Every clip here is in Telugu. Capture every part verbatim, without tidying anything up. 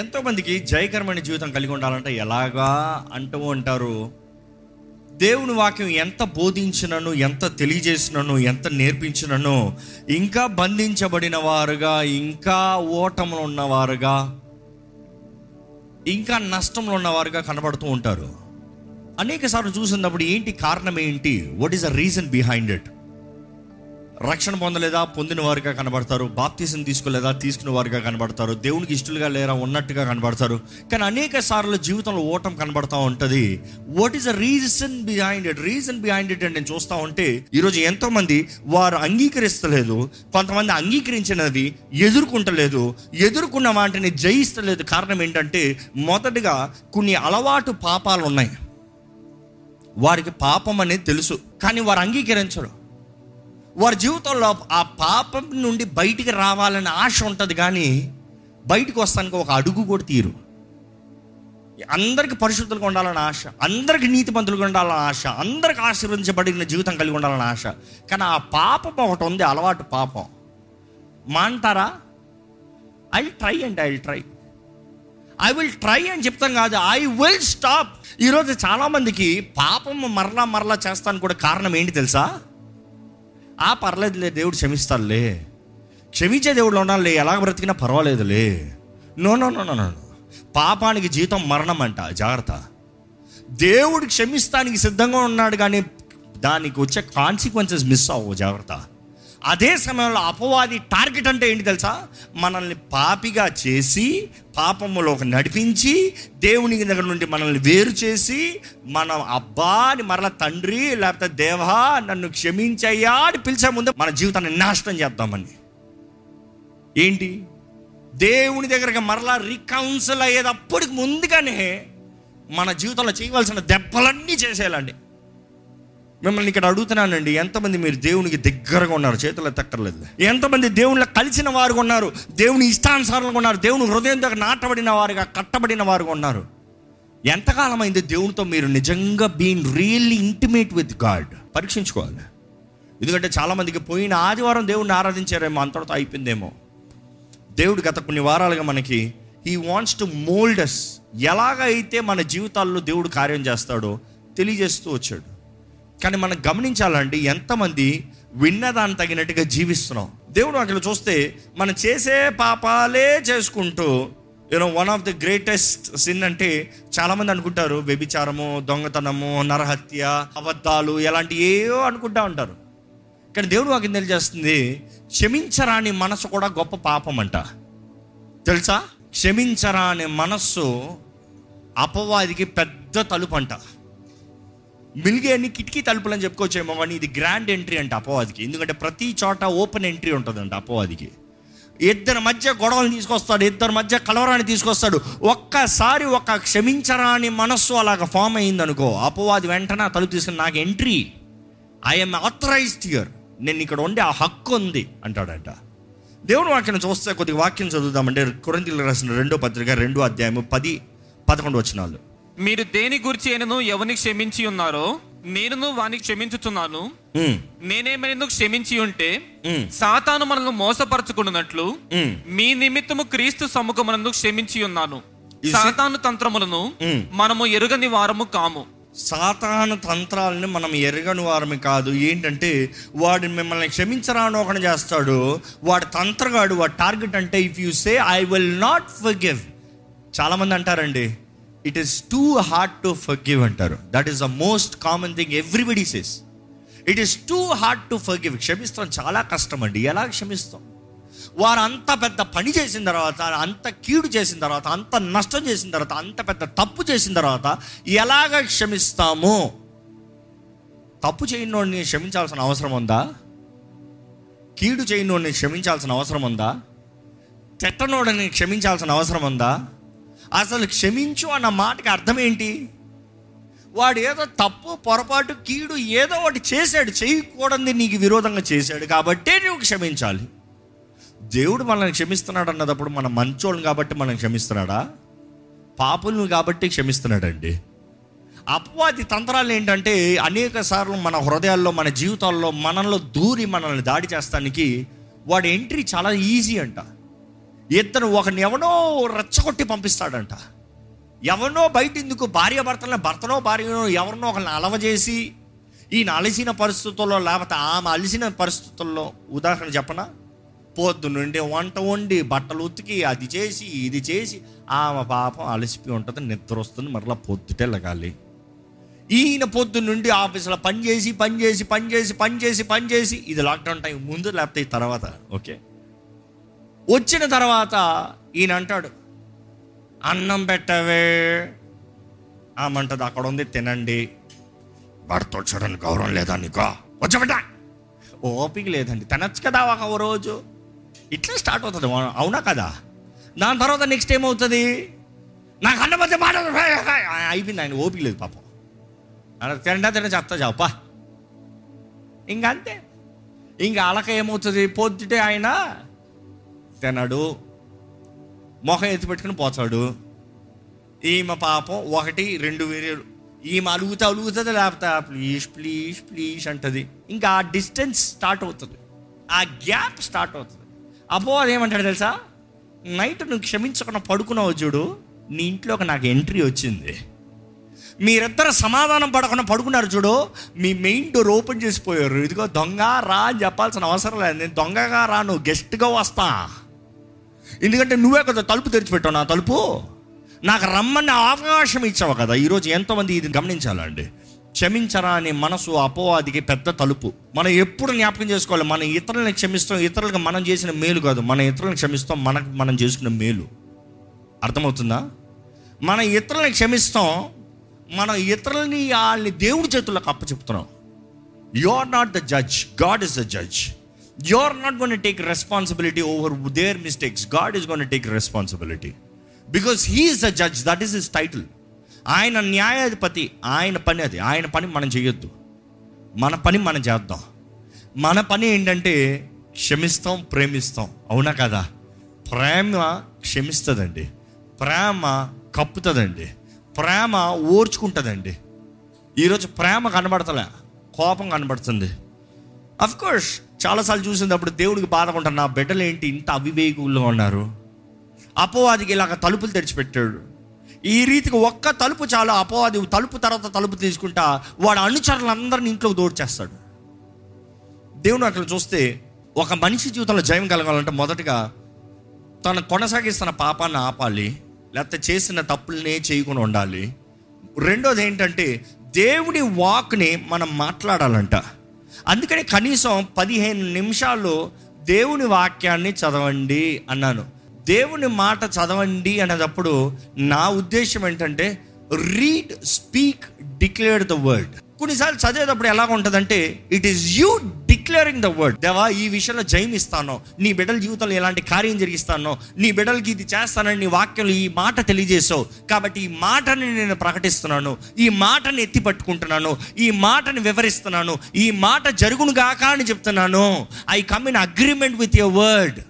ఎంతోమందికి జయకరమైన జీవితం కలిగి ఉండాలంటే ఎలాగా అంటూ ఉంటారు. దేవుని వాక్యం ఎంత బోధించినను, ఎంత తెలియజేసినను, ఎంత నేర్పించినను ఇంకా బంధించబడిన వారుగా, ఇంకా ఓటములు ఉన్నవారుగా, ఇంకా నష్టంలో ఉన్నవారుగా కనబడుతూ ఉంటారు. అనేక సార్లు చూసినప్పుడు ఏంటి కారణం, ఏంటి, what is the reason behind it? రక్షణ పొందలేదా, పొందిన వారుగా కనబడతారు. బాప్తిజం తీసుకోలేదా, తీసుకున్న వారుగా కనబడతారు. దేవునికి ఇష్టలుగా లేరా, ఉన్నట్టుగా కనబడతారు. కానీ అనేక సార్లు జీవితంలో ఓటం కనబడతా ఉంటుంది. What is the reason behind it? Reason behind it అని నేను చూస్తూ ఉంటే ఈరోజు ఎంతోమంది వారు అంగీకరిస్తలేదు, కొంతమంది అంగీకరించినది ఎదుర్కొంటలేదు, ఎదుర్కొన్న వాటిని జయిస్తలేదు. కారణం ఏంటంటే, మొదటగా కొన్ని అలవాటు పాపాలు ఉన్నాయి. వారికి పాపం అనేది తెలుసు, కానీ వారు అంగీకరించరు. వారి జీవితంలో ఆ పాపం నుండి బయటికి రావాలనే ఆశ ఉంటుంది, కానీ బయటకు వస్తానికి ఒక అడుగు కూడా తీరు. అందరికి పరిశుద్ధులుగా ఉండాలని ఆశ, అందరికి నీతిమంతులుగా ఉండాలని ఆశ, అందరికి ఆశీర్వదించబడిన జీవితం కలిగి ఉండాలని ఆశ, కానీ ఆ పాపం ఒకటి ఉంది, అలవాటు పాపం. మాంటారా? I will try and I will try I will try అని చెప్తాం కాదు, ఐ విల్ స్టాప్. ఈరోజు చాలామందికి పాపం మరలా మరలా చేస్తాను కూడా కారణం ఏంటి తెలుసా? ఆ పర్లేదులే, దేవుడు క్షమిస్తాడులే, క్షమించే దేవుడు ఉండాలి, ఎలా బ్రతికినా పర్వాలేదులే. నో నో నో నో పాపానికి జీతం మరణం అంట, జాగ్రత్త. దేవుడు క్షమిస్తానికి సిద్ధంగా ఉన్నాడు, కానీ దానికి వచ్చే కాన్సిక్వెన్సెస్ మిస్ అవ్వవు, జాగ్రత్త. అదే సమయంలో అపవాది టార్గెట్ అంటే ఏంటి తెలుసా? మనల్ని పాపిగా చేసి, పాపములోకి నడిపించి, దేవుని దగ్గర నుండి మనల్ని వేరు చేసి, మనం అబ్బా అని మరలా తండ్రి లేకపోతే దేవా నన్ను క్షమించయ్యా అని పిలిచే ముందే మన జీవితాన్ని నాశనం చేద్దామని. ఏంటి, దేవుని దగ్గరకి మరలా రీకౌన్సిల్ అయ్యేటప్పటికి ముందుగానే మన జీవితంలో చేయవలసిన దెబ్బలన్నీ చేసేయాలండి. మిమ్మల్ని ఇక్కడ అడుగుతున్నానండి, ఎంతమంది మీరు దేవునికి దగ్గరగా ఉన్నారు? చేతులు తక్కర్లేదు. ఎంతమంది దేవునిలో కలిసిన వారుగా ఉన్నారు, దేవుని ఇష్టానుసారంగా ఉన్నారు, దేవుని హృదయం దగ్గర నాటబడిన వారుగా, కట్టబడిన వారుగా ఉన్నారు? ఎంతకాలం అయింది దేవునితో మీరు నిజంగా being really intimate with God? పరీక్షించుకోవాలి. ఎందుకంటే చాలామందికి పోయిన ఆదివారం దేవుడిని ఆరాధించారేమో, అంతటితో అయిపోయిందేమో. దేవుడు గత కొన్ని వారాలుగా మనకి he wants to mould us, ఎలాగైతే మన జీవితాల్లో దేవుడు కార్యం చేస్తాడో తెలియజేస్తూ వచ్చాడు. కానీ మనం గమనించాలండి, ఎంతమంది విన్నదాన్ని తగినట్టుగా జీవిస్తున్నాం. దేవుడు అక్కడ చూస్తే మనం చేసే పాపాలే చేసుకుంటూ, you know one of the greatest sin అంటే చాలామంది అనుకుంటారు వ్యభిచారము, దొంగతనము, నరహత్య, అబద్ధాలు, ఇలాంటి ఏవో అనుకుంటా ఉంటారు. కానీ దేవుడు వాకి తెలియజేస్తుంది, క్షమించరాని మనసు కూడా గొప్ప పాపం అంట, తెలుసా? క్షమించరాని మనస్సు అపవాదికి పెద్ద తలుపు అంట. మిలిగే అన్ని కిటికీ తలుపులు అని చెప్పుకోవచ్చేమో, కానీ ఇది గ్రాండ్ ఎంట్రీ అంటే అపవాదికి. ఎందుకంటే ప్రతి చోట ఓపెన్ ఎంట్రీ ఉంటుందంట అపవాదికి. ఇద్దరి మధ్య గొడవలు తీసుకొస్తాడు, ఇద్దరి మధ్య కలవరాన్ని తీసుకొస్తాడు. ఒక్కసారి ఒక క్షమించరాని మనస్సు అలాగ ఫామ్ అయిందనుకో, అపవాది వెంటనే ఆ తలుపు తీసుకుని నాకు ఎంట్రీ, ఐఎమ్ ఆథరైజ్డ్ హియర్, నేను ఇక్కడ ఉండే ఆ హక్కు ఉంది అంటాడంట. దేవుని వాక్యం చూస్తే కొద్దిగా వాక్యం చదువుతామంటే, కొరింథీయులకు రాసిన రెండో పత్రిక రెండో అధ్యాయము పది పదకొండు వచనాలు. మీరు దేని గురించి అయినను ఎవరిని క్షమించి ఉన్నారో నేనును వానికి క్షమించుతున్నాను. నేనేమైనా క్షమించి ఉంటే సాతాను మనల్ని మోసపరచుకున్నట్లు మీ నిమిత్తము క్రీస్తు సముఖమునందు క్షమించి ఉన్నాను. సాతాను తంత్రములను మనము ఎరుగని వారము కాము. సాతాను తంత్రాలను మనం ఎరగని వారమే కాదు. ఏంటంటే వాడు మిమ్మల్ని క్షమించరాని ఒకటి చేస్తాడు, వాడు తంత్రగాడు. వాడు టార్గెట్ అంటే, if you say I will not forgive, చాలామంది అంటారండి it is too hard to forgive అంటారు. That is the most common thing everybody says. It is too hard to forgive. క్షమిస్తాం చాలా కష్టం అండి, ఎలా క్షమిస్తాం? వారు అంత పెద్ద పని చేసిన తర్వాత, అంత కీడు చేసిన తర్వాత, అంత నష్టం చేసిన తర్వాత, అంత పెద్ద తప్పు చేసిన తర్వాత ఎలాగ క్షమిస్తాము? తప్పు చేయనోడిని క్షమించాల్సిన అవసరం ఉందా? కీడు చేయనోడిని క్షమించాల్సిన అవసరం ఉందా? చెట్టనోడిని క్షమించాల్సిన అవసరం ఉందా? అసలు క్షమించు అన్న మాటకి అర్థం ఏంటి? వాడు ఏదో తప్పు, పొరపాటు, కీడు ఏదో ఒకటి చేశాడు, చేయకూడదు, నీకు విరోధంగా చేశాడు, కాబట్టే నువ్వు క్షమించాలి. దేవుడు మనల్ని క్షమిస్తున్నాడు అన్నప్పుడు మనం మంచోళ్ళు కాబట్టి మనం క్షమిస్తున్నాడా? పాపులు కాబట్టి క్షమిస్తున్నాడండి. అపవాది తంత్రాలు ఏంటంటే అనేక సార్లు మన హృదయాల్లో, మన జీవితాల్లో, మనలో దూరి మనల్ని దాడి చేస్తానికి వాడు ఎంట్రీ చాలా ఈజీ అంట. ఇతను ఒకరిని ఎవనో రెచ్చగొట్టి పంపిస్తాడంట. ఎవరినో బయట ఎందుకు భార్య భర్తలను భర్తనో భార్యనో ఎవరినో ఒకరిని అలవజేసి, ఈయన అలిసిన పరిస్థితుల్లో లేకపోతే ఆమె అలిసిన పరిస్థితుల్లో, ఉదాహరణ చెప్పనా, పొద్దు నుండి వంట వండి బట్టలు ఉతికి అది చేసి ఇది చేసి ఆమె పాపం అలసిపోయి ఉంటుంది, నిద్ర వస్తుంది, మరలా పొద్దుటే లగాలి. ఈయన పొద్దు నుండి ఆఫీసులో పని చేసి పని చేసి పని చేసి పని చేసి పని చేసి ఇది లాక్డౌన్ టైం ముందు లేకపోతే ఈ తర్వాత ఓకే వచ్చిన తర్వాత ఈయన అంటాడు, అన్నం పెట్టవే. ఆమంటది, అక్కడ ఉంది తినండి, వాడితో చూడడానికి గౌరవం లేదా నీకో, వచ్చబెట్ట ఓపిక లేదండి, తినచ్చు కదా ఒక రోజు. ఇట్లా స్టార్ట్ అవుతుంది, అవునా కదా. దాని తర్వాత నెక్స్ట్ ఏమవుతుంది, నాకు అన్నం వచ్చే మాట అయిపోయింది, ఆయన ఓపిక లేదు పాపం, అలా తినడా తిన చెప్తా చాపా ఇంకంతే. ఇంకా అలక ఏమవుతుంది, పొద్దుటే ఆయన తినడు, మొహం ఎత్తి పెట్టుకుని పోతాడు. ఈమె పాపం ఒకటి రెండు వేరేలు, ఈమె అలుగుతా అలుగుతుంది, లేకపోతే ప్లీజ్ ప్లీజ్ ప్లీజ్ అంటది. ఇంకా ఆ డిస్టెన్స్ స్టార్ట్ అవుతుంది, ఆ గ్యాప్ స్టార్ట్ అవుతుంది. అపో అదేమంటాడు తెలుసా, నైట్ నువ్వు క్షమించకుండా పడుకున్నావు చూడు, నీ ఇంట్లోకి నాకు ఎంట్రీ వచ్చింది. మీరిద్దరు సమాధానం పడకుండా పడుకున్నారు చూడు, మీ మెయిన్ డోర్ ఓపెన్ చేసిపోయారు. ఇదిగో దొంగ రా అని చెప్పాల్సిన అవసరం లేదు, నేను దొంగగా రా, నువ్వు గెస్ట్గా వస్తా, ఎందుకంటే నువ్వే కదా తలుపు తెరిచిపెట్టావు, నా తలుపు, నాకు రమ్మని అవకాశం ఇచ్చావు కదా. ఈరోజు ఎంతోమంది ఇది గమనించాలండి, క్షమించరా అనే మనసు అపవాదికి పెద్ద తలుపు. మనం ఎప్పుడు జ్ఞాపకం చేసుకోవాలి, మనం ఇతరులను క్షమిస్తాం, ఇతరులకు మనం చేసిన మేలు కాదు, మనం ఇతరులను క్షమిస్తాం, మనకు మనం చేసుకున్న మేలు. అర్థమవుతుందా? మనం ఇతరులను క్షమిస్తాం, మనం ఇతరులని వాళ్ళని దేవుడి చేతులకు అప్పచెప్తున్నాం. You are not the judge, God is the judge. You are not going to take responsibility over their mistakes. God is going to take responsibility. Because He is a judge. That is His title. ఆయన న్యాయాధిపతి, ఆయన పని అది. ఆయన పని మనం చేయొద్దు, మన పని మనం చేద్దాం. మన పని ఏంటంటే క్షమిస్తాం, ప్రేమిస్తాం. అవునా కదా? ప్రేమ క్షమిస్తుందండి, ప్రేమ కప్పుతుందండి, ప్రేమ ఓర్చుకుంటుందండి. ఈరోజు ప్రేమ కనబడతలే, కోపం కనబడుతుంది. అఫ్ కోర్స్ చాలాసార్లు చూసినప్పుడు దేవుడికి బాధపడ్డా, నా బిడ్డలు ఏంటి ఇంత అవివేకుల్లో ఉన్నారు, అపవాదికి ఇలాగ తలుపులు తెరిచిపెట్టాడు. ఈ రీతికి ఒక్క తలుపు చాలా, అపవాది తలుపు తర్వాత తలుపు తీసుకుంటా వాడు అనుచరులందరినీ ఇంట్లోకి దోడ్చేస్తాడు. దేవుడు అక్కడ చూస్తే ఒక మనిషి జీవితంలో జయం కలగాలంటే మొదటగా తను కొనసాగిస్తున్న పాపాన్ని ఆపాలి, లేకపోతే చేసిన తప్పులనే చేయకుండా ఉండాలి. రెండోది ఏంటంటే దేవుడి వాక్ని మనం మాట్లాడాలంట. అందుకని కనీసం పదిహేను నిమిషాలు దేవుని వాక్యాన్ని చదవండి అన్నాను. దేవుని మాట చదవండి అనేటప్పుడు నా ఉద్దేశం ఏంటంటే read, speak, declare the word. కొన్నిసార్లు చదివేటప్పుడు ఎలా ఉంటుందంటే it is you declaring the word. దేవా, ఈ విషయంలో జయమిస్తానో, నీ బిడ్డల జీవితంలో ఎలాంటి కార్యం జరిగిస్తానో, నీ బిడ్డలకి ఇది చేస్తానని నీ వాక్యంలో ఈ మాట తెలియజేసావు, కాబట్టి ఈ మాటని నేను ప్రకటిస్తున్నాను, ఈ మాటని ఎత్తి పట్టుకుంటున్నాను, ఈ మాటని వివరిస్తున్నాను, ఈ మాట జరుగునుగాక అని చెప్తున్నాను. I come in agreement with your word,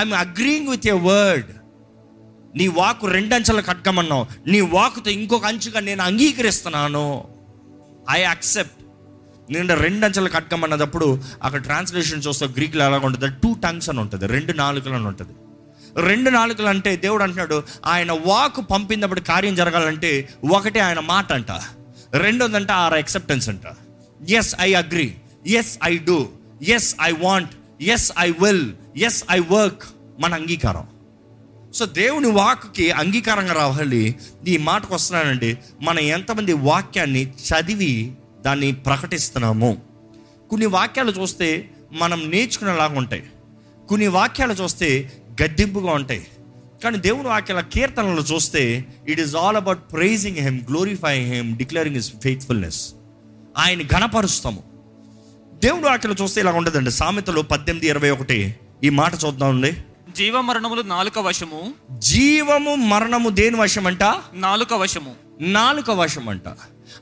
I'm agreeing with your word. నీ వాకు రెండంచెలు కట్టమన్నావు, నీ వాకుతో ఇంకొక అంచుగా నేను అంగీకరిస్తున్నాను. I accept. నేను రెండంచెలు కట్టమన్నప్పుడు అక్కడ ట్రాన్స్లేషన్ చూస్తే గ్రీక్లో ఎలాగ ఉంటుంది, టూ టంగ్స్ అని ఉంటుంది, రెండు నాలుకలు అని ఉంటుంది. రెండు నాలుకలు అంటే దేవుడు అంటున్నాడు, ఆయన వాక్ పంపినప్పుడు కార్యం జరగాలంటే ఒకటి ఆయన మాట అంట, రెండోదంటే ఆర్ ఎక్సెప్టెన్స్ అంట. Yes I agree, yes I do, yes I want, yes I will, yes I work. మన అంగీకారం. సో దేవుని వాక్కి అంగీకారంగా రావాలి. ఈ మాటకు వస్తున్నానండి, మనం ఎంతమంది వాక్యాన్ని చదివి దాన్ని ప్రకటిస్తున్నాము. కొన్ని వాక్యాలు చూస్తే మనం నేర్చుకునేలాగా ఉంటాయి, కొన్ని వాక్యాలు చూస్తే గద్దెంపుగా ఉంటాయి. కానీ దేవుని వాక్యాల కీర్తనలు చూస్తే it is all about praising him, glorifying him, declaring his faithfulness. ఆయన ఘనపరుస్తాము. దేవుని వాక్యాలు చూస్తే ఇలా ఉండదండి. సామెతలు పద్దెనిమిది ఇరవై ఒకటి ఈ మాట చూద్దామండి. జీవ మరణములు నాలుక వశము. జీవము మరణము దేని వశం అంట? నాలుక వశము. నాలుక వశం అంట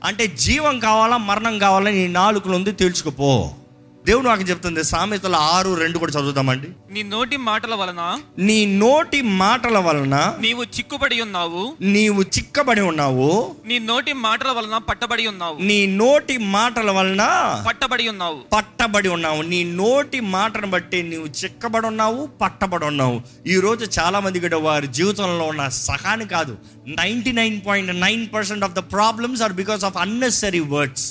అంటే జీవం కావాలా మరణం కావాలా, నీ నాలుకలు ఉంది తేల్చుకుపో. దేవుడు నాకు చెప్తుంది సామెతల ఆరు రెండు కూడా చదువుతామండి. నీ నోటి మాటల వలన నీ నోటి మాటల వలన నీవు చిక్కుబడి ఉన్నావు నీవు చిక్కబడి ఉన్నావు నీ నోటి మాటల వలన పట్టబడి ఉన్నావు నీ నోటి మాటల వలన పట్టబడి ఉన్నావు పట్టబడి ఉన్నావు నీ నోటి మాటను బట్టి నీవు చిక్కబడి ఉన్నావు పట్టబడి ఉన్నావు. ఈ రోజు చాలా మంది కూడా వారి జీవితంలో ఉన్న సహాని కాదు ninety nine point nine percent of the problems are because of unnecessary words.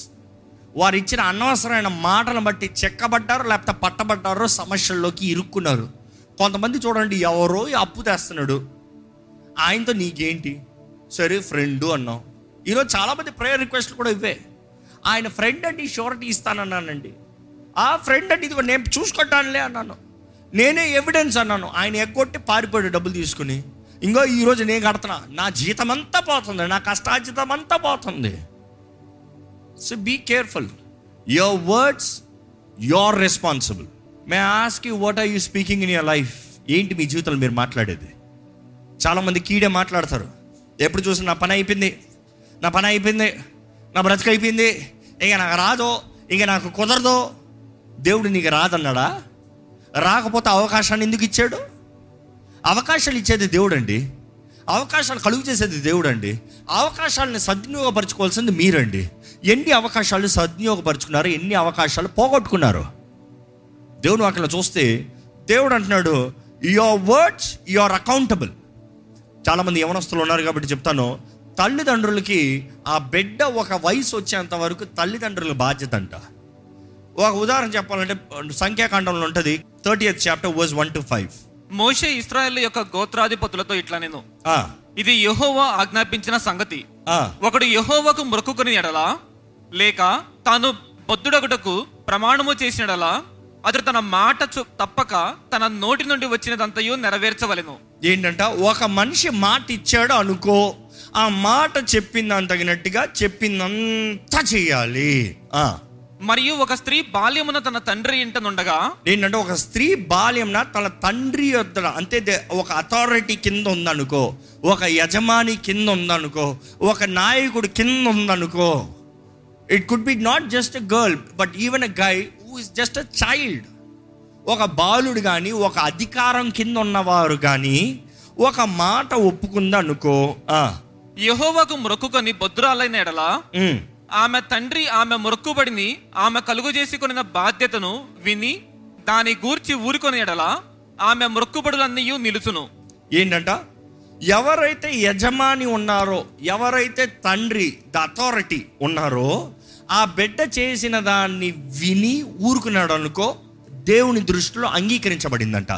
వారు ఇచ్చిన అనవసరమైన మాటలను బట్టి చెక్కబడ్డారు, లేకపోతే పట్టబడ్డారు, సమస్యల్లోకి ఇరుక్కున్నారు. కొంతమంది చూడండి, ఎవరో అప్పు తెస్తున్నాడు, ఆయనతో నీకేంటి, సరే ఫ్రెండు అన్నావు. ఈరోజు చాలామంది ప్రేయర్ రిక్వెస్ట్లు కూడా ఇవే, ఆయన ఫ్రెండ్ అండి షూరిటీ ఇస్తానన్నానండి, ఆ ఫ్రెండ్ అండి ఇది నేను చూసుకుంటానులే అన్నాను, నేనే ఎవిడెన్స్ అన్నాను, ఆయన ఎగ్గొట్టి పారిపోయాడు డబ్బులు తీసుకుని. ఇంకో ఈరోజు నేను కడుతున్నా, నా జీతం అంతా పోతుంది, నా కష్టార్జితం అంతా పోతుంది. So be careful. Your words, you're responsible. May I ask you, what are you speaking in your life? ఏంటి మీ జీవితంలో మీరు మాట్లాడేది? చాలామంది కీడే మాట్లాడతారు. ఎప్పుడు చూసినా నా పని అయిపోయింది, నా పని అయిపోయింది, నా బ్రతుకు అయిపోయింది, ఇక నాకు రాదు, ఇక నాకు కుదరదు. దేవుడు నీకు రాదన్నాడా? రాకపోతే అవకాశాన్ని ఎందుకు ఇచ్చాడు? అవకాశాలు ఇచ్చేది దేవుడు అండి, అవకాశాలు కలుగు చేసేది దేవుడు అండి, అవకాశాలను సద్వినియోగపరచుకోవాల్సింది మీరండి. ఎన్ని అవకాశాలు సద్వినియోగపరుచుకున్నారు, ఎన్ని అవకాశాలు పోగొట్టుకున్నారు? దేవుడు అక్కడ చూస్తే దేవుడు అంటున్నాడు, యువర్ వర్డ్స్ యువర్ అకౌంటబుల్. చాలామంది యవనస్తులు ఉన్నారు కాబట్టి చెప్తాను, తల్లిదండ్రులకి ఆ బిడ్డ ఒక వయసు వచ్చేంత వరకు తల్లిదండ్రుల బాధ్యత అంట. ఒక ఉదాహరణ చెప్పాలంటే సంఖ్యాకాండంలో ఉంటుంది, thirtieth chapter verse one to five. మోషే ఇశ్రాయేలు యొక్క గోత్రాధిపతులతో ఇట్లా నేను, ఇది యెహోవా ఆజ్ఞాపించిన సంగతి, ఒకడు యెహోవాకు మొక్కుకుని ఎడలా లేక తాను బొద్దుడగుటకు ప్రమాణము చేసిన ఎడలా అతడు తన మాట తప్పక తన నోటి నుండి వచ్చినదంతయు నెరవేర్చవలెను. ఏంటంట, ఒక మనిషి మాట ఇచ్చాడు అనుకో, ఆ మాట చెప్పిందని తగినట్టుగా చెప్పిందంతా చెయ్యాలి. మరియు ఒక స్త్రీ బాల్యమున తన తండ్రి ఇంట నుండగా, ఏంటంటే ఒక స్త్రీ బాల్యమున తన తండ్రి యొద్ద, అంటే ఒక అథారిటీ కింద ఉందనుకో, ఒక యజమాని కింద ఉందనుకో, ఒక నాయకుడి కింద ఉందనుకో, it could be not just a girl but even a guy who is just a child. ఒక బాలుడు కానీ ఒక అధికారం కింద ఉన్నవారు కానీ ఒక మాట ఒప్పుకుందనుకో, యెహోవాకు మొక్కుకొని బొద్దురాలైన ఎడల ఆమె తండ్రి ఆమె మొక్కుబడిని ఆమె కలుగు చేసుకున్న బాధ్యతను విని దాని గూర్చి ఊరుకొని ఎడల ఆమె మొక్కుబడులన్నీ నిలుచును. ఏంటంట, ఎవరైతే యజమాని ఉన్నారో, ఎవరైతే తండ్రి ద అథారిటీ ఉన్నారో, ఆ బిడ్డ చేసిన దాన్ని విని ఊరుకున్నాడు అనుకో, దేవుని దృష్టిలో అంగీకరించబడిందంట.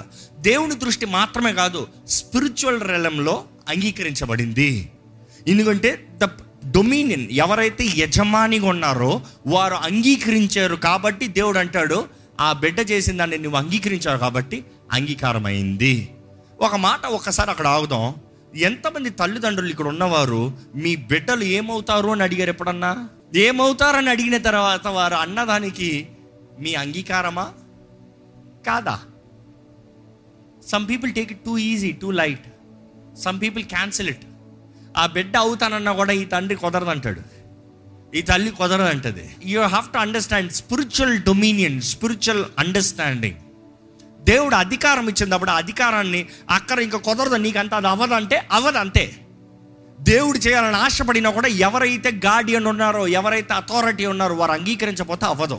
దేవుని దృష్టి మాత్రమే కాదు, స్పిరిచువల్ రిలంలో అంగీకరించబడింది. ఎందుకంటే ద డొమినియన్, ఎవరైతే యజమానిగా ఉన్నారో వారు అంగీకరించారు కాబట్టి దేవుడు అంటాడు, ఆ బిడ్డ చేసిన దాన్ని నువ్వు అంగీకరించావు కాబట్టి అంగీకారం అయింది. ఒక మాట ఒక్కసారి అక్కడ ఆగుదాం. ఎంతమంది తల్లిదండ్రులు ఇక్కడ ఉన్నవారు మీ బిడ్డలు ఏమవుతారు అని అడిగారు ఎప్పుడన్నా? ఏమవుతారని అడిగిన తర్వాత వారు అన్నదానికి మీ అంగీకారమా కాదా? Some people take it too easy, too light, some people cancel it. ఆ బిడ్డ అవుతానన్నా కూడా ఈ తండ్రి కుదరదంటాడు, ఈ తల్లి కుదరదంటది. You have to understand spiritual dominion, spiritual understanding. దేవుడు అధికారం ఇచ్చినప్పుడు అధికారాన్ని అక్కడ ఇంకా కుదరదు, నీకంత అది అవ్వదంటే అవ్వదంతే. దేవుడు చేయాలని ఆశపడినా కూడా ఎవరైతే గార్డియన్ ఉన్నారో, ఎవరైతే అథారిటీ ఉన్నారో వారు అంగీకరించకపోతే అవ్వదు.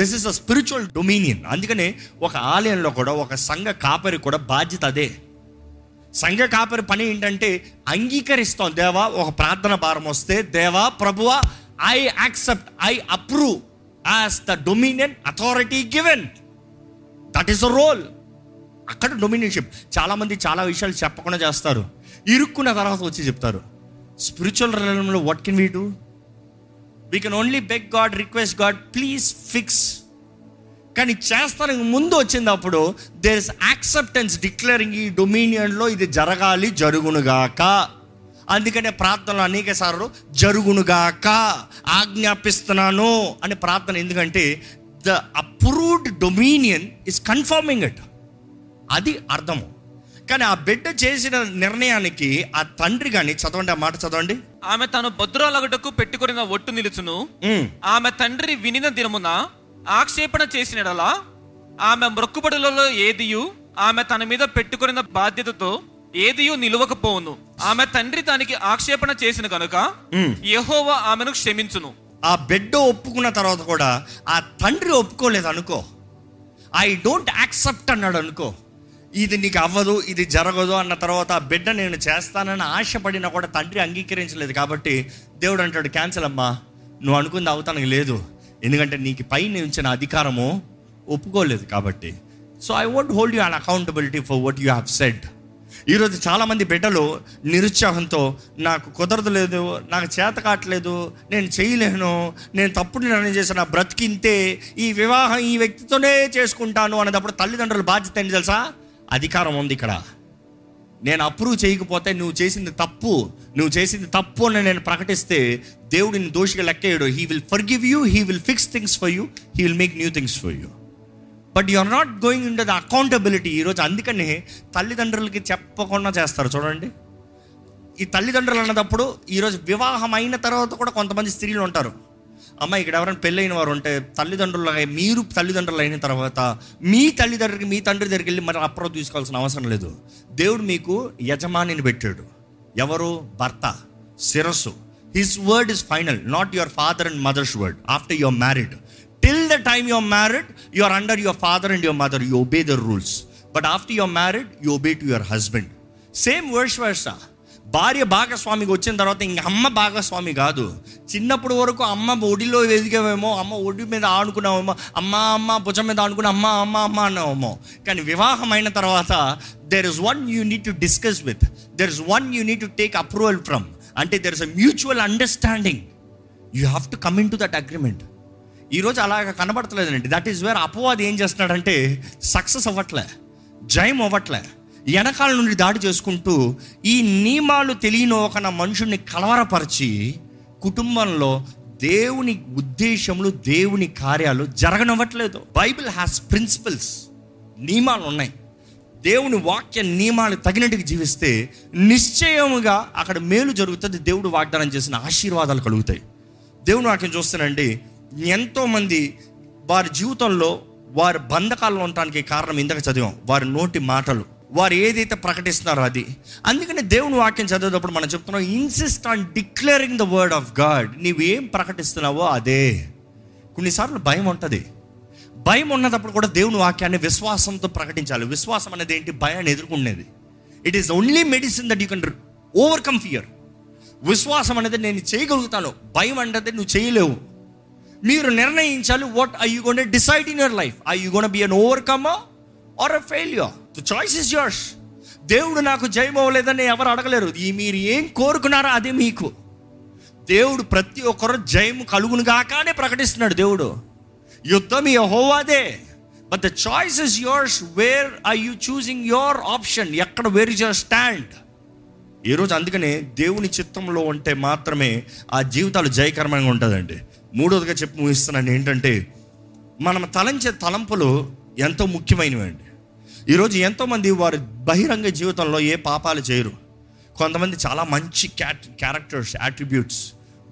This is a spiritual dominion. అందుకనే ఒక ఆలయంలో కూడా ఒక సంఘ కాపరి కూడా బాధ్యత అదే. సంఘ కాపరి పని ఏంటంటే అంగీకరిస్తాం, దేవా ఒక ప్రార్థన భారం వస్తే, దేవా ప్రభువా I accept, I approve as the dominion authority given, that is the role. అక్కడ డొమినియన్షిప్. చాలామంది చాలా విషయాలు చెప్పకుండా చేస్తారు, ఇరుక్కున్న తర్వాత వచ్చి చెప్తారు. స్పిరిచువల్ రిలమ్లో what can we do? We can only beg God, request God, please fix. కానీ చేస్తానికి ముందు వచ్చినప్పుడు దేర్ ఇస్ యాక్సెప్టెన్స్, డిక్లేరింగ్ ఈ డొమినియన్లో ఇది జరగాలి, జరుగునుగాక. అందుకనే ప్రార్థనలు అనేక సార్లు జరుగునుగాక, ఆజ్ఞాపిస్తున్నాను అనే ప్రార్థన. ఎందుకంటే the approved dominion is confirming it, అది అర్థము. కానీ ఆ బిడ్డ చేసిన నిర్ణయానికి ఆ తండ్రి గాని, చదవండి ఆ మాట చదవండి, ఆమె తను భద్రాలగటకు పెట్టుకున్న ఒట్టు నిలుచును, ఆమె తండ్రి వినిన దినమున ఆక్షేపణ చేసిన యెడల ఆమె మ్రొక్కుబడులలో ఏదియు ఆమె తన మీద పెట్టుకున్న బాధ్యతతో ఏదియు నిలువకపోవును. ఆమె తండ్రి దానికి ఆక్షేపణ చేసిన కనుక యెహోవా ఆమెను క్షమించును. ఆ బిడ్డ ఒప్పుకున్న తర్వాత కూడా ఆ తండ్రి ఒప్పుకోలేదు అనుకో, ఐ డోంట్ యాక్సెప్ట్ అన్నాడు అనుకో, ఇది నీకు అవ్వదు, ఇది జరగదు అన్న తర్వాత ఆ బిడ్డ నేను చేస్తానని ఆశపడినా కూడా తండ్రి అంగీకరించలేదు కాబట్టి దేవుడు అంటాడు, క్యాన్సిల్ అమ్మా, నువ్వు అనుకుంది అవుతానికి లేదు, ఎందుకంటే నీకు పైన ఉంచిన అధికారము ఒప్పుకోలేదు కాబట్టి. So I won't hold you an accountability for what you have said. ఈరోజు చాలామంది బిడ్డలు నిరుత్సాహంతో నాకు కుదరదులేదు, నాకు చేత కావట్లేదు, నేను చేయలేను, నేను తప్పుడు నిర్ణయం చేసిన బ్రతికింతే, ఈ వివాహం ఈ వ్యక్తితోనే చేసుకుంటాను అనేటప్పుడు తల్లిదండ్రుల బాధ్యత ఏంటి తెలుసా? అధికారం ఉంది ఇక్కడ, నేను అప్రూవ్ చేయకపోతే నువ్వు చేసింది తప్పు, నువ్వు చేసింది తప్పు అని నేను ప్రకటిస్తే దేవుడిని దోషిగా లెక్కేయడు. He will forgive you, he will fix things for you, he will make new things for you. But you are not going in to the accountability. ఈరోజు అందుకనే తల్లిదండ్రులకి చెప్పకుండా చేస్తారు. చూడండి, ఈ తల్లిదండ్రులు అన్నప్పుడు ఈరోజు వివాహం అయిన తర్వాత కూడా కొంతమంది స్త్రీలు ఉంటారు. అమ్మ, ఇక్కడ ఎవరైనా పెళ్ళైన వారు ఉంటే తల్లిదండ్రులు, మీరు తల్లిదండ్రులు అయిన తర్వాత మీ తల్లిదండ్రులకి మీ తండ్రి దగ్గరికి వెళ్ళి మరి అప్రూవ్ తీసుకోవాల్సిన అవసరం లేదు. దేవుడు మీకు యజమానిని పెట్టాడు. ఎవరు? భర్త, శిరస్సు. His word is final, not your father and mother's word after your married. Till the time you are married, you are under your father and your mother. You obey their rules. But after you are married, you obey to your husband. Same verse versa. భార్య భాగస్వామికి వచ్చిన తర్వాత ఇంక అమ్మ భాగస్వామి కాదు. చిన్నప్పుడు వరకు అమ్మ ఒడిలో ఎదిగామేమో, అమ్మ ఒడి మీద ఆడుకున్నామేమో, అమ్మ అమ్మ భుజం మీద ఆడుకున్నా, అమ్మ అమ్మ అమ్మ అన్నామేమో. కానీ వివాహం అయిన తర్వాత there is one you need to discuss with. There is one you need to take approval from. అంటే there is a mutual understanding. You have to come into that agreement. ఈరోజు అలాగ కనబడతలేదండి. దట్ ఈస్ వేర్ అపవాది ఏం చేస్తున్నాడంటే సక్సెస్ అవ్వట్లే, జయం అవ్వట్లే, వెనకాల నుండి దాడి చేసుకుంటూ ఈ నియమాలు తెలియని ఒక మనుషుడిని కలవరపరిచి కుటుంబంలో దేవుని ఉద్దేశములు, దేవుని కార్యాలు జరగనివ్వట్లేదు. బైబిల్ హ్యాస్ ప్రిన్సిపల్స్, నియమాలు ఉన్నాయి. దేవుని వాక్య నియమాలు తగినట్టుగా జీవిస్తే నిశ్చయముగా అక్కడ మేలు జరుగుతుంది, దేవుడు వాగ్దానం చేసిన ఆశీర్వాదాలు కలుగుతాయి. దేవుని వాక్యం చూస్తానండి, ఎంతోమంది వారి జీవితంలో వారి బంధకాల్లో ఉండటానికి కారణం ఇందాక చదివాం, వారి నోటి మాటలు, వారు ఏదైతే ప్రకటిస్తున్నారో అది. అందుకనే దేవుని వాక్యం చదివేటప్పుడు మనం చెప్తున్నాం, insist on declaring the word of God. నీవేం ప్రకటిస్తున్నావో అదే. కొన్నిసార్లు భయం ఉంటుంది. భయం ఉన్నప్పుడు కూడా దేవుని వాక్యాన్ని విశ్వాసంతో ప్రకటించాలి. విశ్వాసం అనేది ఏంటి? భయాన్ని ఎదుర్కొనేది. It is only medicine that you can overcome fear. విశ్వాసం అనేది నేను చేయగలుగుతాను, భయం అంటే నువ్వు చేయలేవు. మీరు నిర్ణయించాలి, what are you going to decide in your life? Are you going to be an overcomer or a failure? The choice is yours. దేవుడు నాకు జయం అవ్వలేదని ఎవరు అడగలేరు. ఈ మీరు ఏం కోరుకున్నారో అదే మీకు. దేవుడు ప్రతి ఒక్కరు జయం కలుగును గాకనే ప్రకటిస్తున్నాడు. దేవుడు యుద్ధం యెహోవాదే. But the choice is yours. Where are you choosing your option? ఎక్కడ, వేర్ ఇస్ యువర్ స్టాండ్? ఈరోజు అందుకనే దేవుని చిత్తంలో ఉంటే మాత్రమే ఆ జీవితాలు జయకరమంగా ఉంటుందండి. మూడోదిగా చెప్పి ముగిస్తున్నాను ఏంటంటే, మనం తలంచే తలంపులు ఎంతో ముఖ్యమైనవి అండి. ఈరోజు ఎంతోమంది వారి బహిరంగ జీవితంలో ఏ పాపాలు చేయరు. కొంతమంది చాలా మంచి క్యాట్ క్యారెక్టర్స్ యాట్రిబ్యూట్స్,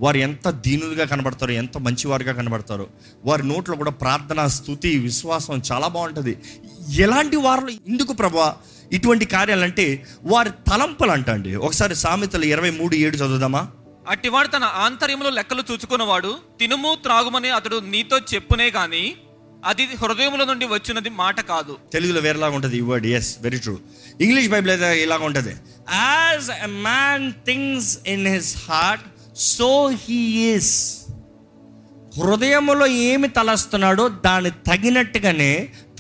వారు ఎంత దీనులుగా కనబడతారు, ఎంత మంచివారుగా కనబడతారు. వారి నోట్లో కూడా ప్రార్థన, స్తుతి, విశ్వాసం చాలా బాగుంటుంది. ఎలాంటి వారిలో ఎందుకు ప్రభా ఇటువంటి కార్యాలంటే వారి తలంపులు అంట అండి. ఒకసారి సామెతలు ఇరవై మూడు ఏడు చదువుదామా. అట్టివాడు తన ఆంతర్యంలో లెక్కలు చూచుకున్నవాడు తినుము త్రాగుమని అతడు నీతో చెప్పునే గాని అది హృదయముల నుండి వచ్చినది మాట కాదు. తెలుగులో వేరేలాగా ఉంటుంది ఈ word. Yes, very true. English Bible అయితే ఇలాగ ఉంటుంది, as a man thinks in his heart so he is. హృదయములో ఏమి తలస్తున్నాడో దాని తగినట్టుగానే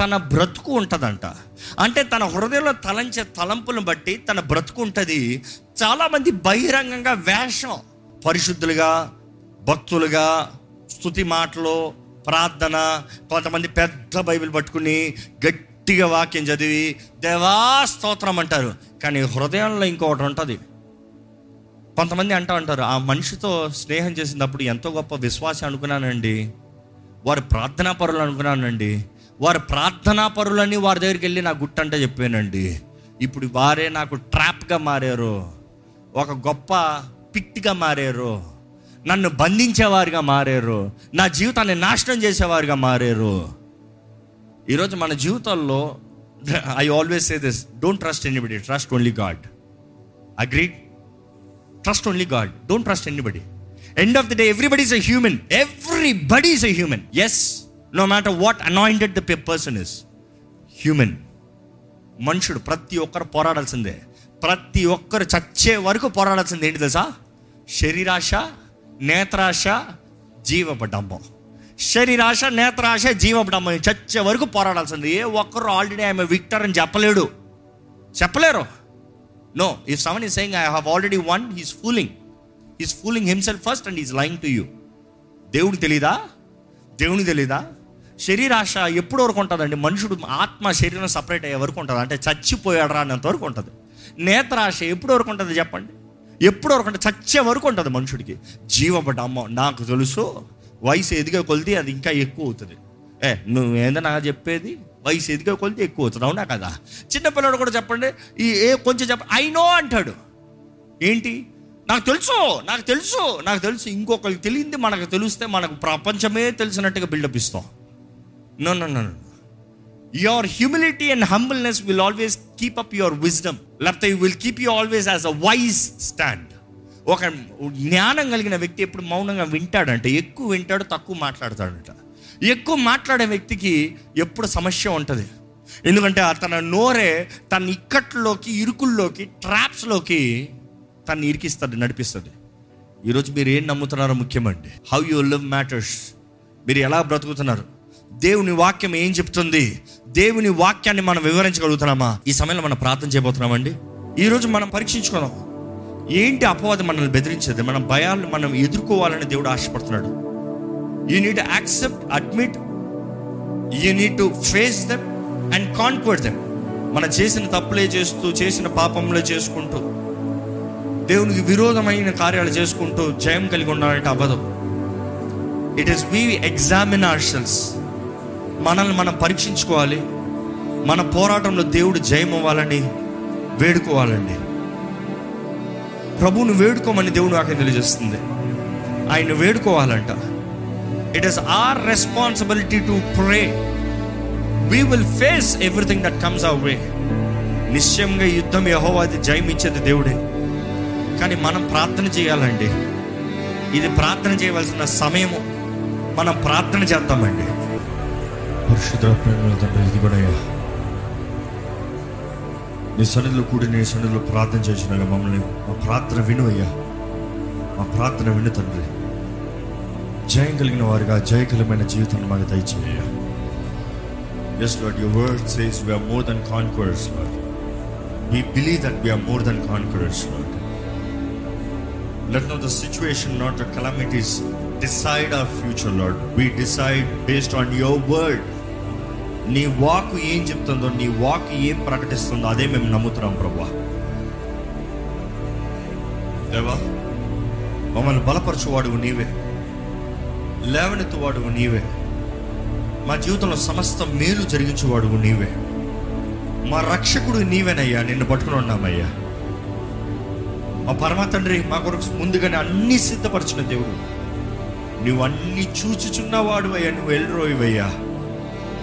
తన బ్రతుకు ఉంటుందంట. అంటే తన హృదయంలో తలంచే తలంపులను బట్టి తన బ్రతుకు ఉంటుంది. చాలామంది బహిరంగంగా వేషం, పరిశుద్ధులుగా, భక్తులుగా, స్తుతి మాటలు, ప్రార్థన, కొంతమంది పెద్ద బైబిల్ పట్టుకుని గట్టిగా వాక్యం చదివి దేవా స్తోత్రం అంటారు. కానీ హృదయంలో ఇంకొకటి ఉంటుంది. కొంతమంది అంటూ ఉంటారు, ఆ మనిషితో స్నేహం చేసినప్పుడు ఎంతో గొప్ప విశ్వాసం అనుకున్నానండి, వారు ప్రార్థనా పరులు అనుకున్నానండి, వారు ప్రార్థనా పరులని వారి దగ్గరికి వెళ్ళి నా గుట్టంటే చెప్పానండి, ఇప్పుడు వారే నాకు ట్రాప్గా మారారు, ఒక గొప్ప పిట్టిగా మారారు, నన్ను బంధించేవారుగా మారారు, నా జీవితాన్ని నాశనం చేసేవారుగా మారారు. ఈరోజు మన జీవితాల్లో I always say this, don't trust anybody, trust only God. Agreed? Trust only God, don't trust anybody. End of the day, everybody is a human. Everybody is a human. Yes, no matter what anointed the person is. Human. మనుషుడు ప్రతి ఒక్కరు పోరాడాల్సిందే, ప్రతి ఒక్కరు చచ్చే వరకు పోరాడాల్సిందే. ఏంటి తెలుసా? శరీరాశ, నేత్రాశ, జీవపడంబం. శరీరాశ, నేత్రాశ, జీవపడంబం చచ్చే వరకు పోరాడాల్సిందే. ఏ ఒక్కరు ఆల్రెడీ ఐఎమ్ ఎ విక్టర్ అని చెప్పలేడు, చెప్పలేరు. No, if someone is saying I have already won, he is fooling. He's fooling himself first and he's lying to you. దేవుడికి తెలీదా? దేవునికి తెలీదా? శరీరాశ ఎప్పుడు వరకు ఉంటుందండి? మనుషుడు ఆత్మ శరీరం సపరేట్ అయ్యే వరకు ఉంటుంది, అంటే చచ్చిపోయాడు రా అన్నంత వరకు ఉంటుంది. నేత్రాశ ఎప్పుడు వరకు ఉంటుంది చెప్పండి? ఎప్పుడు వరకు ఉంటుంది? చచ్చే వరకు ఉంటుంది మనుషుడికి. జీవపడ్డ అమ్మ నాకు తెలుసు, వయసు ఎదిగే కొలిది అది ఇంకా ఎక్కువ అవుతుంది. ఏ నువ్వేందా నాకు చెప్పేది? వయసు ఎదిగే కొలిది ఎక్కువ అవుతుంది, అవునా కదా? చిన్నపిల్లడు కూడా చెప్పండి, ఈ ఏ కొంచెం చెప్ప ఐ నో అంటాడు. ఏంటి? నాకు తెలుసు, నాకు తెలుసు, నాకు తెలుసు. ఇంకొకరికి తెలియంది మనకు తెలిస్తే మనకు ప్రపంచమే తెలిసినట్టుగా బిల్డప్ ఇస్తాం. No no no, your humility and humbleness will always keep up your wisdom. లేకపోతే you will keep you always as a wise stand. ఒక జ్ఞానం కలిగిన వ్యక్తి ఎప్పుడు మౌనంగా వింటాడంట, ఎక్కువ వింటాడు, తక్కువ మాట్లాడతాడంట. ఎక్కువ మాట్లాడే వ్యక్తికి ఎప్పుడు సమస్య ఉంటుంది, ఎందుకంటే తన నోరే తన ఇక్కట్లోకి, ఇరుకుల్లోకి, ట్రాప్స్లోకి తను ఇరికిస్తుంది, నడిపిస్తుంది. ఈరోజు మీరు ఏం నమ్ముతున్నారో ముఖ్యమండి. How you live matters. మీరు ఎలా బ్రతుకుతున్నారు? దేవుని వాక్యం ఏం చెప్తుంది? దేవుని వాక్యాన్ని మనం వివరించగలుగుతున్నామా? ఈ సమయంలో మనం ప్రార్థన చేయబోతున్నామండి. ఈరోజు మనం పరీక్షించుకున్నాం, ఏంటి అపవాదం మనల్ని బెదిరించేది, మన భయాలను మనం ఎదుర్కోవాలని దేవుడు ఆశపడుతున్నాడు. You need accept, admit, you need to face them and conquer them. మనం చేసిన తప్పులే చేస్తూ, చేసిన పాపంలో చేసుకుంటూ, దేవునికి విరోధమైన కార్యాలు చేసుకుంటూ జయం కలిగి ఉండాలంటే అవ్వదు. It is we examine ourselves. మనల్ని మనం పరీక్షించుకోవాలి. మన పోరాటంలో దేవుడు జయం అవ్వాలని వేడుకోవాలండి. ప్రభువును వేడుకోమని దేవుడు నాకు తెలియజేస్తుంది. ఆయన వేడుకోవాలంట. It is our responsibility to pray. We will face everything that comes our way. నిశ్చయంగా యుద్ధం యెహోవాది, జయం ఇచ్చేది దేవుడే. కానీ మనం ప్రార్థన చేయాలండి. ఇది ప్రార్థన చేయవలసిన సమయము. మనం ప్రార్థన చేద్దామండి. పరిశుద్ధాత్మయ్యా, నీ సన్నిధిలో కూడి నీ సన్నిధిలో ప్రార్థన చేసినాక మమ్మల్ని మా ప్రార్థన విను అయ్యా, మా ప్రార్థన విను తండ్రి. జయం కలిగిన వారిగా జయకలమైన జీవితాన్ని మాకు దయచేయ్యా. Yes Lord, your word says we are more than conquerors Lord. We believe that we are more than conquerors Lord. Let not the situation, not the calamities decide our future, Lord. We decide based on your word. నీ వాక్ ఏం చెప్తుందో, నీ వాక్ ఏం ప్రకటిస్తుందో అదే మేము నమ్ముతున్నాం ప్రభువా. దేవా, మమ్మల్ని బలపరచువాడువు నీవే, లేవనెత్తువాడువు నీవే, మా జీవితంలో సమస్త మేలు జరిగించేవాడువు నీవే, మా రక్షకుడు నీవేనయ్యా. నిన్ను పట్టుకుని ఉన్నామయ్యా. మా పరమ తండ్రి, మా కొరకు ముందుగానే అన్నీ సిద్ధపరిచిన దేవుడు, నువ్వు అన్నీ చూచుచున్నవాడు అయ్యా, నువ్వు ఎల్రోయ్యా.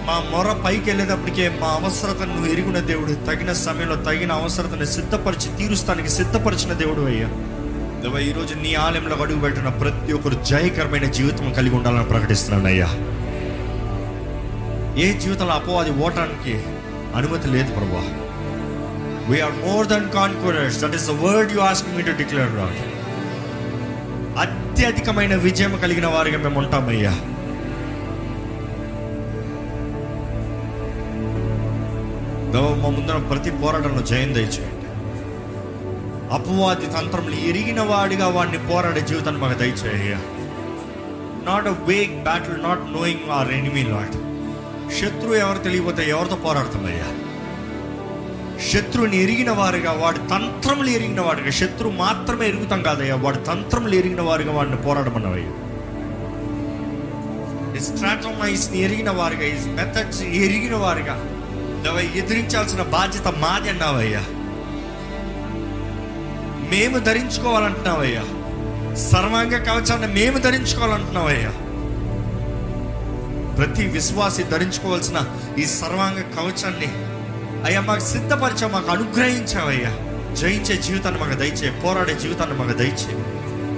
మా మొర పైకి వెళ్ళేటప్పటికే మా అవసరతను నువ్వు ఎరుగున్న దేవుడు, తగిన సమయంలో తగిన అవసరతను సిద్ధపరిచి తీరుస్తానికి సిద్ధపరిచిన దేవుడు అయ్యా. దేవా, ఈరోజు నీ ఆలయంలో అడుగుపెట్టిన ప్రతి ఒక్కరు జయకరమైన జీవితం కలిగి ఉండాలని ప్రకటిస్తున్నాను అయ్యా. ఏ జీవితంలో అపవాది ఓటానికి అనుమతి లేదు ప్రభువా. We are more than conquerors. That is the word you asked me to declare, Lord. అత్యధికమైన విజయం కలిగిన వారిగా మేము ఉంటామయ్యా. మా ముందున ప్రతి పోరాటంలో జయం దయచేయండి. అపవాది తంత్రంలో ఎరిగిన వాడిగా వాడిని పోరాడే జీవితాన్ని మాకు దయచేయ్యా. Not a vague battle, not knowing our enemy, Lord. శత్రువు ఎవరు తెలియకపోతే ఎవరితో పోరాడుతామయ్యా. శత్రువుని ఎరిగిన వారుగా, వాడి తంత్రములు ఎరిగిన వాడుగా, శత్రువు మాత్రమే ఎరుగుతాం కాదయ్యా, వాడి తంత్రములు ఎరిగిన వారుగా వాడిని పోరాడమన్నవయ్యా. స్ట్రాటజైజ్ని ఎరిగిన వారుగా, ఈ మెథడ్స్ ఎరిగిన వారుగా ఎదిరించాల్సిన బాధ్యత మాది అన్నావయ్యా. మేము ధరించుకోవాలంటున్నావయ్యా. సర్వాంగ కవచాన్ని మేము ధరించుకోవాలంటున్నావయ్యా. ప్రతి విశ్వాసి ధరించుకోవాల్సిన ఈ సర్వాంగ కవచాన్ని అయ్యా మాకు సిద్ధపరిచావు, మాకు అనుగ్రహించావయ్యా. జయించే జీవితాన్ని మాకు దయచేయి, పోరాడే జీవితాన్ని మాకు దయచేయి,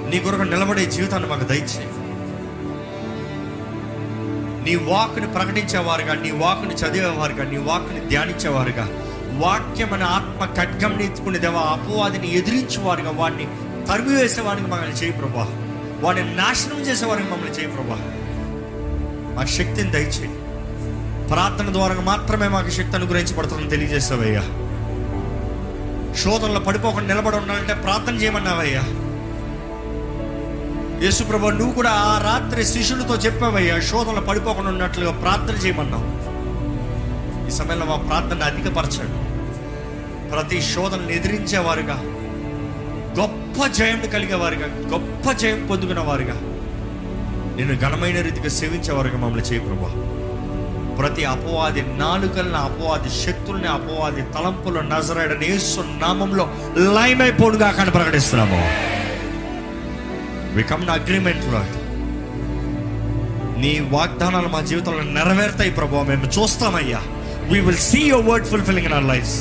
నీ కొరకు నిలబడే జీవితాన్ని మాకు దయచేయి. నీ వాక్ని ప్రకటించేవారుగా, నీ వాక్ని చదివేవారుగా, నీ వాక్ని ధ్యానించేవారుగా, వాక్యం అనే ఆత్మ ఖడ్గం నేర్చుకునే దేవా, అపవాదిని ఎదిరించేవారుగా, వాడిని తరిమివేసేవాడికి మమ్మల్ని చేయి ప్రభా, వాడిని నాశనం చేసేవారికి మమ్మల్ని చేయి ప్రభా. మాకు శక్తిని దయచేయి. ప్రార్థన ద్వారా మాత్రమే మాకు శక్తి అనుగ్రహించబడుతుందని తెలియజేస్తావయ్యా. శోధనలో పడిపోకుండా నిలబడి ఉండాలంటే ప్రార్థన చేయమన్నావయ్యా. యేసు ప్రభు నువ్వు కూడా ఆ రాత్రి శిష్యులతో చెప్పావయ్యా, శోధనలో పడిపోకుండా ఉన్నట్లుగా ప్రార్థన చేయమన్నావు. ఈ సమయంలో మా ప్రార్థనను అధికపరచండి. ప్రతి శోధనను ఎదిరించేవారుగా, గొప్ప జయం కలిగేవారుగా, గొప్ప జయం పొందుకునేవారుగా, నేను ఘనమైన రీతిగా సేవించేవారుగా మమ్మల్ని చేయి ప్రభా. ప్రతి అపవాది నాలుకలను, అపవాది శక్తుల్ని, అపవాది తలంపులను నజరేయుడైన యేసు నామంలో లయమైపోవుగా అని ప్రకటిస్తున్నాము. We come to agreement Lord, నీ వాగ్దానాలు మా జీవితంలో నెరవేరుతాయి ప్రభువా. మేము చూస్తామయ్యా. We will see your word fulfilling in our lives.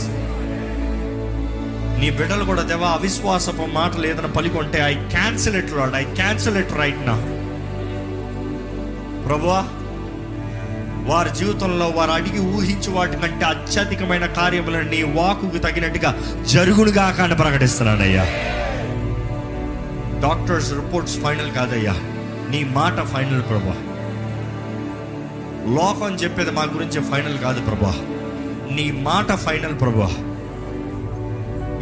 నీ బిడ్డలు కూడా దేవా అవిశ్వాసపు మాటలు ఏదైనా పలికొంటే I cancel it Lord, I cancel it right now. ప్రభువా వారి జీవితంలో వారు అడిగి ఊహించి వాటికంటే అత్యధికమైన కార్యములను నీ వాకుకు తగినట్టుగా జరుగునుగాక అని ప్రకటిస్తున్నానయ్యా. డాక్టర్స్ రిపోర్ట్స్ ఫైనల్ కాదయ్యా, నీ మాట ఫైనల్ ప్రభా. లోకం చెప్పేది మా గురించి ఫైనల్ కాదు ప్రభా, నీ మాట ఫైనల్ ప్రభా.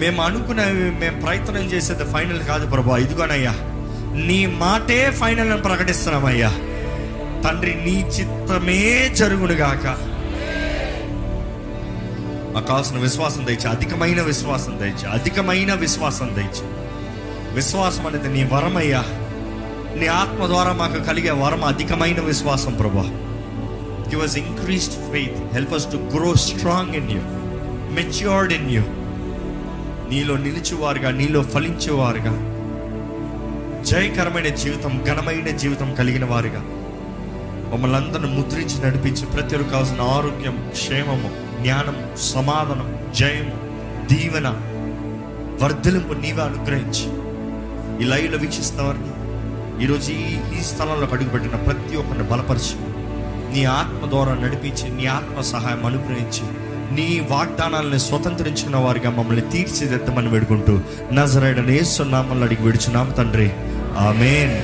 మేము అనుకునేవి, మేము ప్రయత్నం చేసేది ఫైనల్ కాదు ప్రభా. ఇదిగోనయ్యా నీ మాటే ఫైనల్ అని ప్రకటిస్తున్నామయ్యా. తండ్రి నీ చిత్తమే జరుగునుగాక. మాకు కావాల్సిన విశ్వాసం దయచేయి, అధికమైన విశ్వాసం దయచేయి, అధికమైన విశ్వాసం దయచేయి. విశ్వాసం అనేది నీ వరమయ్యా, నీ ఆత్మ ద్వారా మాకు కలిగే వరం అధికమైన విశ్వాసం ప్రభా. Give us increased faith. Help us to grow strong in you, matured in you. నీలో నిలిచేవారుగా, నీలో ఫలించేవారుగా, జయకరమైన జీవితం, ఘనమైన జీవితం కలిగిన వారుగా మమ్మల్ని అందరిని ముద్రించి నడిపించి ప్రతి ఒక్కరికి కావాల్సిన ఆరోగ్యం, క్షేమము, జ్ఞానం, సమాధానం, జయము, దీవెన, వర్ధలింపు నీవే అనుగ్రహించి ఈ లైవ్లో వీక్షిస్తున్న వారిని, ఈరోజు ఈ ఈ స్థలంలో అడుగుపెట్టిన ప్రతి ఒక్కరిని బలపరిచి, నీ ఆత్మ ద్వారా నడిపించి, నీ ఆత్మ సహాయం అనుగ్రహించి, నీ వాగ్దానాలను స్వతంత్రించుకున్న వారిగా మమ్మల్ని తీర్చిదిద్దమని వేడుకుంటూ నజరేయుడైన యేసు నామములో అడిగి విడుచున్నాము తండ్రి. ఆమేన్.